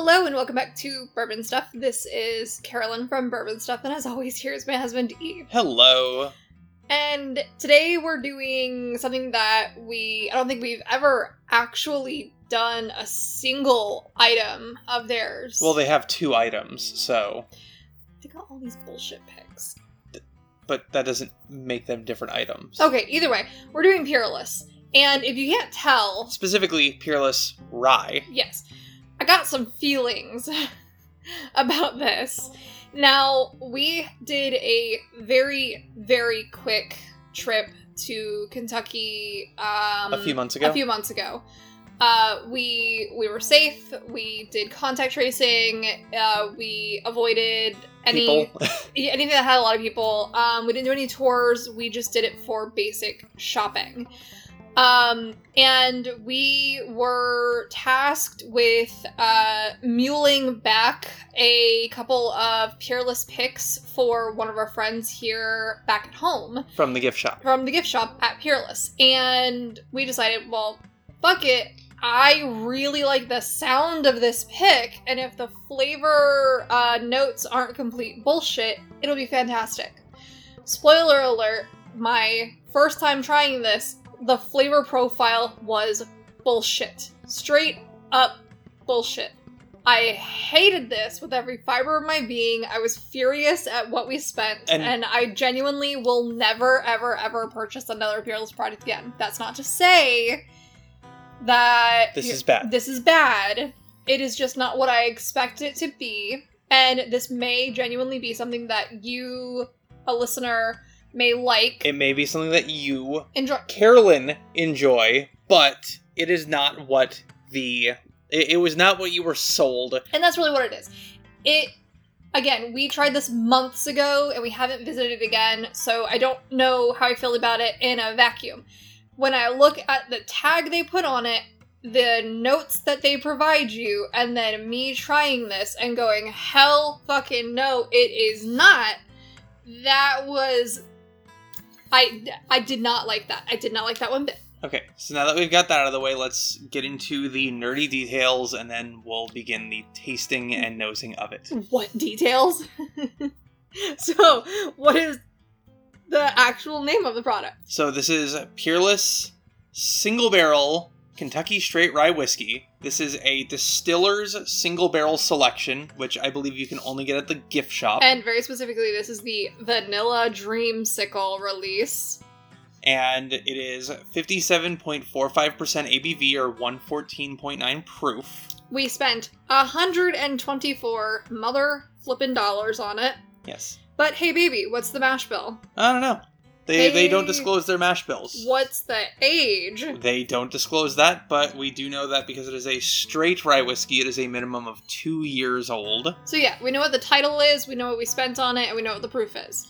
Hello and welcome back to Bourbon Stuff. This is Carolyn from Bourbon Stuff, and as always, here's my husband, Eve. Hello. And today we're doing something that I don't think we've ever actually done a single item of theirs. Well, they have two items, so... They got all these bullshit picks. But that doesn't make them different items. Okay, either way, we're doing Peerless. And if you can't tell... Specifically, Peerless Rye. Yes. I got some feelings about this. Now, we did a very, very quick trip to Kentucky a few months ago. We were safe. We did contact tracing. We avoided anything that had a lot of people. We didn't do any tours. We just did it for basic shopping. And we were tasked with, muling back a couple of Peerless picks for one of our friends here back at home. From the gift shop at Peerless. And we decided, well, fuck it. I really like the sound of this pick, and if the flavor, notes aren't complete bullshit, it'll be fantastic. Spoiler alert, my first time trying this, the flavor profile was bullshit. Straight up bullshit. I hated this with every fiber of my being. I was furious at what we spent, and I genuinely will never, ever, ever purchase another Peerless product again. That's not to say that... This is bad. It is just not what I expect it to be, and this may genuinely be something that you, a listener... may like. It may be something that you, Carolyn, enjoy, but it is not what it was not what you were sold. And that's really what it is. Again, we tried this months ago and we haven't visited it again, so I don't know how I feel about it in a vacuum. When I look at the tag they put on it, the notes that they provide you, and then me trying this and going, hell fucking no, it is not. That was... I did not like that. I did not like that one bit. Okay, so now that we've got that out of the way, let's get into the nerdy details, and then we'll begin the tasting and nosing of it. What details? So, what is the actual name of the product? So this is Peerless Single Barrel Kentucky Straight Rye Whiskey. This is a distiller's single barrel selection, which I believe you can only get at the gift shop. And very specifically, this is the Vanilla Dreamsicle release. And it is 57.45% ABV or 114.9 proof. We spent $124 mother flippin' dollars on it. Yes. But hey baby, what's the mash bill? I don't know. They don't disclose their mash bills. What's the age? They don't disclose that, but we do know that because it is a straight rye whiskey, it is a minimum of 2 years old. So yeah, we know what the title is, we know what we spent on it, and we know what the proof is.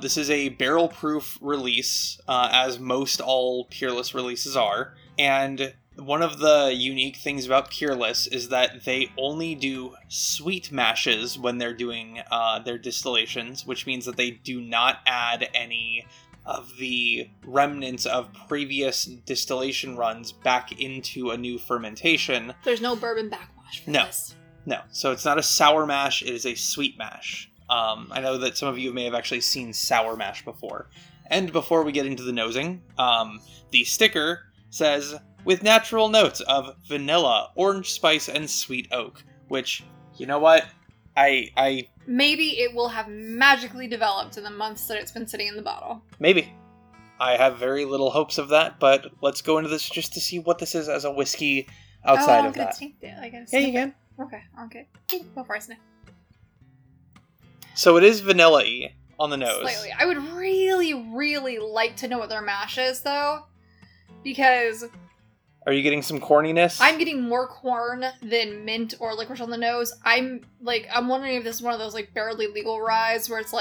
This is a barrel proof release, as most all Peerless releases are. And one of the unique things about Peerless is that they only do sweet mashes when they're doing their distillations, which means that they do not add any... of the remnants of previous distillation runs back into a new fermentation. There's no bourbon backwash for this. No. So it's not a sour mash, it is a sweet mash. I know that some of you may have actually seen sour mash before. And before we get into the nosing, the sticker says, with natural notes of vanilla, orange spice, and sweet oak. Which, you know what? I maybe it will have magically developed in the months that it's been sitting in the bottle. Maybe. I have very little hopes of that, but let's go into this just to see what this is as a whiskey outside of that. Yeah, you can. Okay, I'll get it before I sniff. So it is vanilla-y on the nose. Slightly. I would really, really like to know what their mash is, though, because... Are you getting some corniness? I'm getting more corn than mint or licorice on the nose. I'm wondering if this is one of those, barely legal ryes where it's,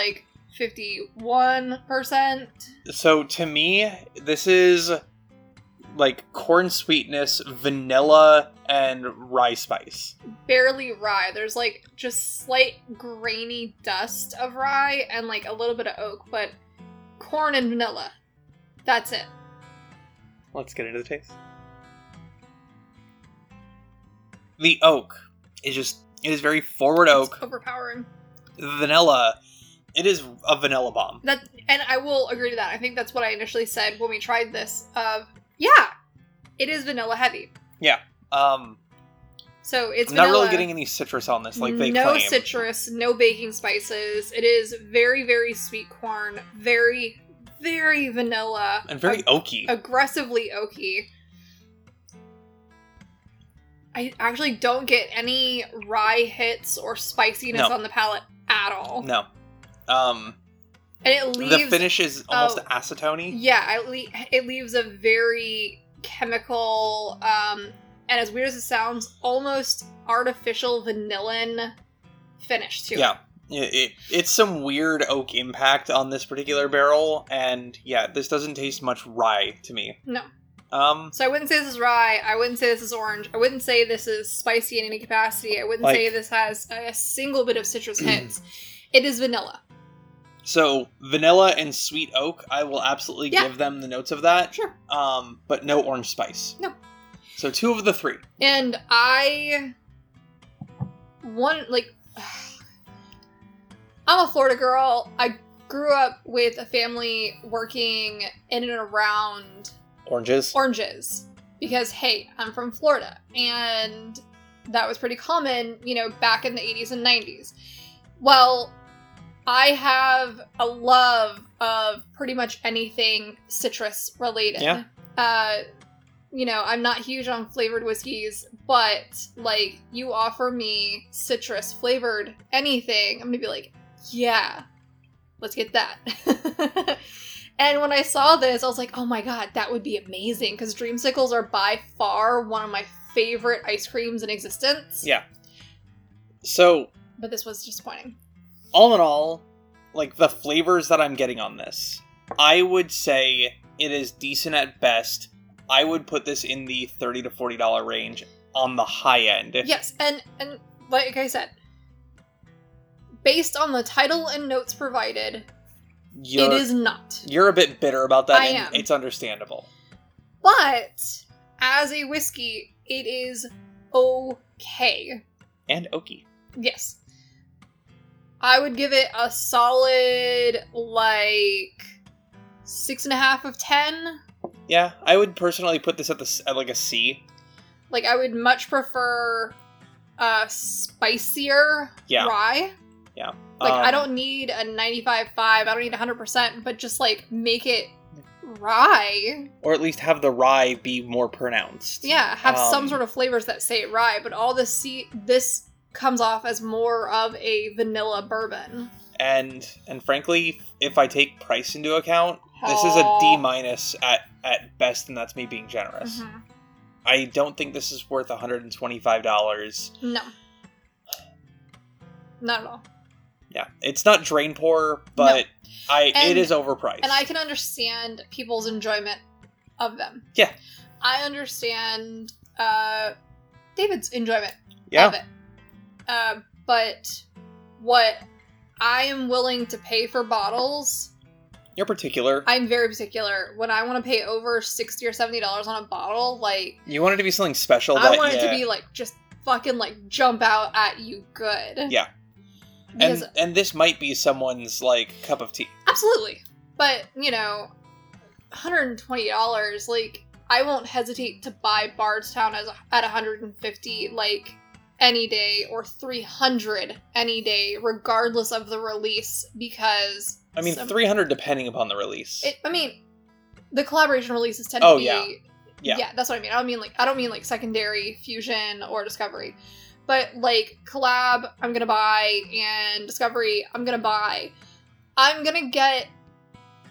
51%. So, to me, this is, corn sweetness, vanilla, and rye spice. Barely rye. There's, just slight grainy dust of rye and, a little bit of oak, but corn and vanilla. That's it. Let's get into the taste. The oak is just It is very forward oak. It's overpowering. Vanilla. It is a vanilla bomb. That, and I will agree to that. I think that's what I initially said when we tried this. Yeah, it is vanilla heavy. Yeah. So it's vanilla. I'm not really getting any citrus on this, like they claim. No citrus, no baking spices. It is very, very sweet corn. Very, very vanilla. And very oaky. Aggressively oaky. I actually don't get any rye hits or spiciness on the palate at all. No. And it leaves... The finish is almost acetone-y. Yeah, it leaves a very chemical, and as weird as it sounds, almost artificial vanillin finish to it. Yeah, it's some weird oak impact on this particular barrel, and yeah, this doesn't taste much rye to me. No. So I wouldn't say this is rye, I wouldn't say this is orange, I wouldn't say this is spicy in any capacity, I wouldn't say this has a single bit of citrus hints. It is vanilla. So, vanilla and sweet oak, I will absolutely give them the notes of that. Sure. But no orange spice. No. So, 2 of the 3. And I'm a Florida girl. I grew up with a family working in and around... Oranges. Because, hey, I'm from Florida. And that was pretty common, back in the 80s and 90s. Well... I have a love of pretty much anything citrus related. Yeah. I'm not huge on flavored whiskeys, but you offer me citrus flavored anything, I'm going to be like, yeah, let's get that. And when I saw this, I was like, oh my God, that would be amazing. Because dreamsicles are by far one of my favorite ice creams in existence. Yeah. So. But this was disappointing. All in all, the flavors that I'm getting on this, I would say it is decent at best. I would put this in the $30 to $40 range on the high end. Yes, and like I said, based on the title and notes provided, it is not. You're a bit bitter about that, I am. It's understandable. But, as a whiskey, it is okay. And oaky. Yes. I would give it a solid, 6.5 of 10. Yeah, I would personally put this at a C. I would much prefer spicier rye. Yeah. I don't need a 95.5, I don't need 100%, but just, make it rye. Or at least have the rye be more pronounced. Yeah, have some sort of flavors that say rye, but all this comes off as more of a vanilla bourbon. And frankly, if I take price into account, this is a D- at best, and that's me being generous. Mm-hmm. I don't think this is worth $125. No. Not at all. Yeah. It's not drain poor, but no. It is overpriced. And I can understand people's enjoyment of them. Yeah. I understand David's enjoyment of it. But what I am willing to pay for bottles... You're particular. I'm very particular. When I want to pay over $60 or $70 on a bottle, You want it to be something special. I want it to be, just fucking, jump out at you good. Yeah. Because and this might be someone's, cup of tea. Absolutely. But, $120, I won't hesitate to buy Bardstown at $150, any day, or $300 any day, regardless of the release, because... I mean, $300 depending upon the release. The collaboration releases tend to be... Yeah, that's what I mean. I don't mean, secondary, fusion, or discovery. But, collab, I'm gonna buy, and discovery, I'm gonna buy. I'm gonna get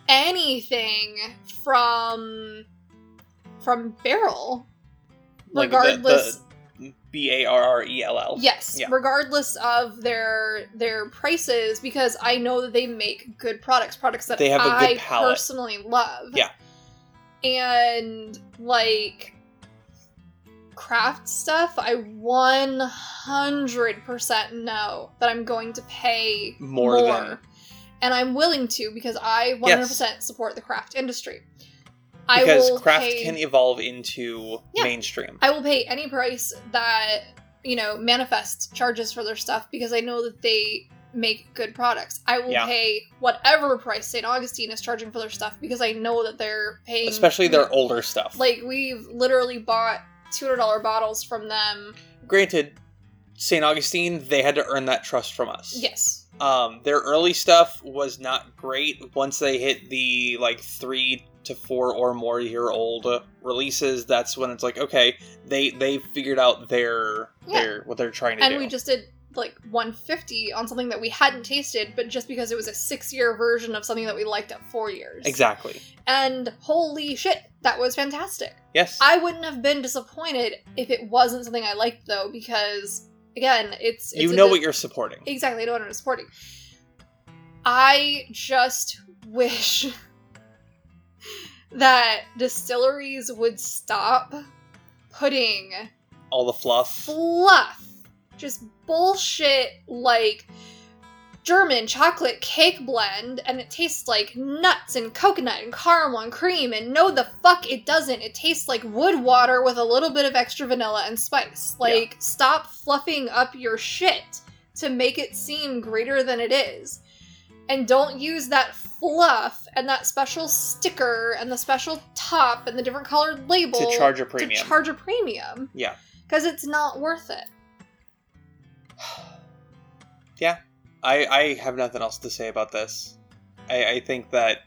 anything from Barrel, regardless... Barrell. Yes, yeah. Regardless of their prices, because I know that they make good products that they have I personally love. Yeah, and craft stuff, I 100% know that I'm going to pay more. Than... and I'm willing to because I 100% support the craft industry. Because craft can evolve into mainstream. I will pay any price that you know, Manifest charges for their stuff because I know that they make good products. I will pay whatever price Saint Augustine is charging for their stuff because I know that they're paying... Especially their older stuff. Like, we've literally bought $200 bottles from them. Granted, Saint Augustine, they had to earn that trust from us. Yes. Their early stuff was not great. Once they hit the, like, 3 to 4 or more year old releases, that's when it's like, okay, they figured out their what they're trying to do. And we just did like 150 on something that we hadn't tasted, but just because it was a 6-year version of something that we liked at 4 years. Exactly. And holy shit, that was fantastic. Yes. I wouldn't have been disappointed if it wasn't something I liked, though, because again, it's you know what you're supporting. Exactly, I know what I'm supporting. I just wish that distilleries would stop putting all the fluff. Just bullshit, like German chocolate cake blend, and it tastes like nuts and coconut and caramel and cream, and no the fuck it doesn't. It tastes like wood water with a little bit of extra vanilla and spice. Like, stop fluffing up your shit to make it seem greater than it is. And don't use that fluff and that special sticker and the special top and the different colored label to charge a premium. Yeah. Because it's not worth it. Yeah, I have nothing else to say about this. I think that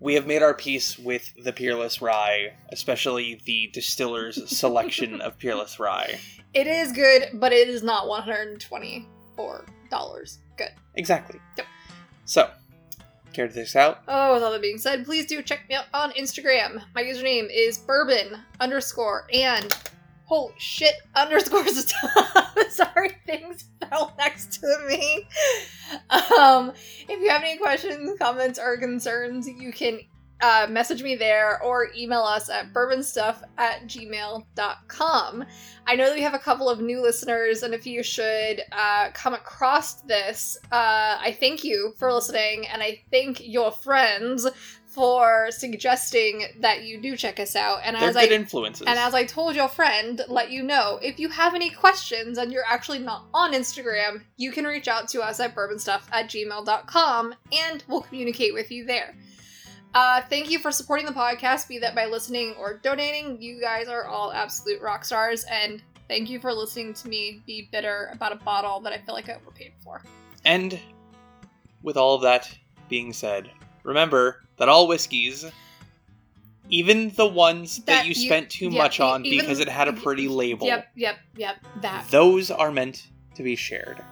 we have made our peace with the Peerless Rye, especially the distiller's selection of Peerless Rye. It is good, but it is not $124 good. Exactly. Yep. So, care to take this out? Oh, with all that being said, please do check me out on Instagram. My username is bourbon_and... Holy shit, underscores the top. Sorry, things fell next to me. If you have any questions, comments, or concerns, you can message me there or email us at bourbonstuff@gmail.com. I know that we have a couple of new listeners, and if you should come across this, I thank you for listening, and I thank your friends for suggesting that you do check us out. And they're good influences. And as I told your friend, let you know, if you have any questions and you're actually not on Instagram, you can reach out to us at bourbonstuff@gmail.com and we'll communicate with you there. Thank you for supporting the podcast, be that by listening or donating. You guys are all absolute rock stars, and thank you for listening to me be bitter about a bottle that I feel like I overpaid for. And with all of that being said, remember that all whiskeys, even the ones that you spent too much on because it had a pretty label, those are meant to be shared.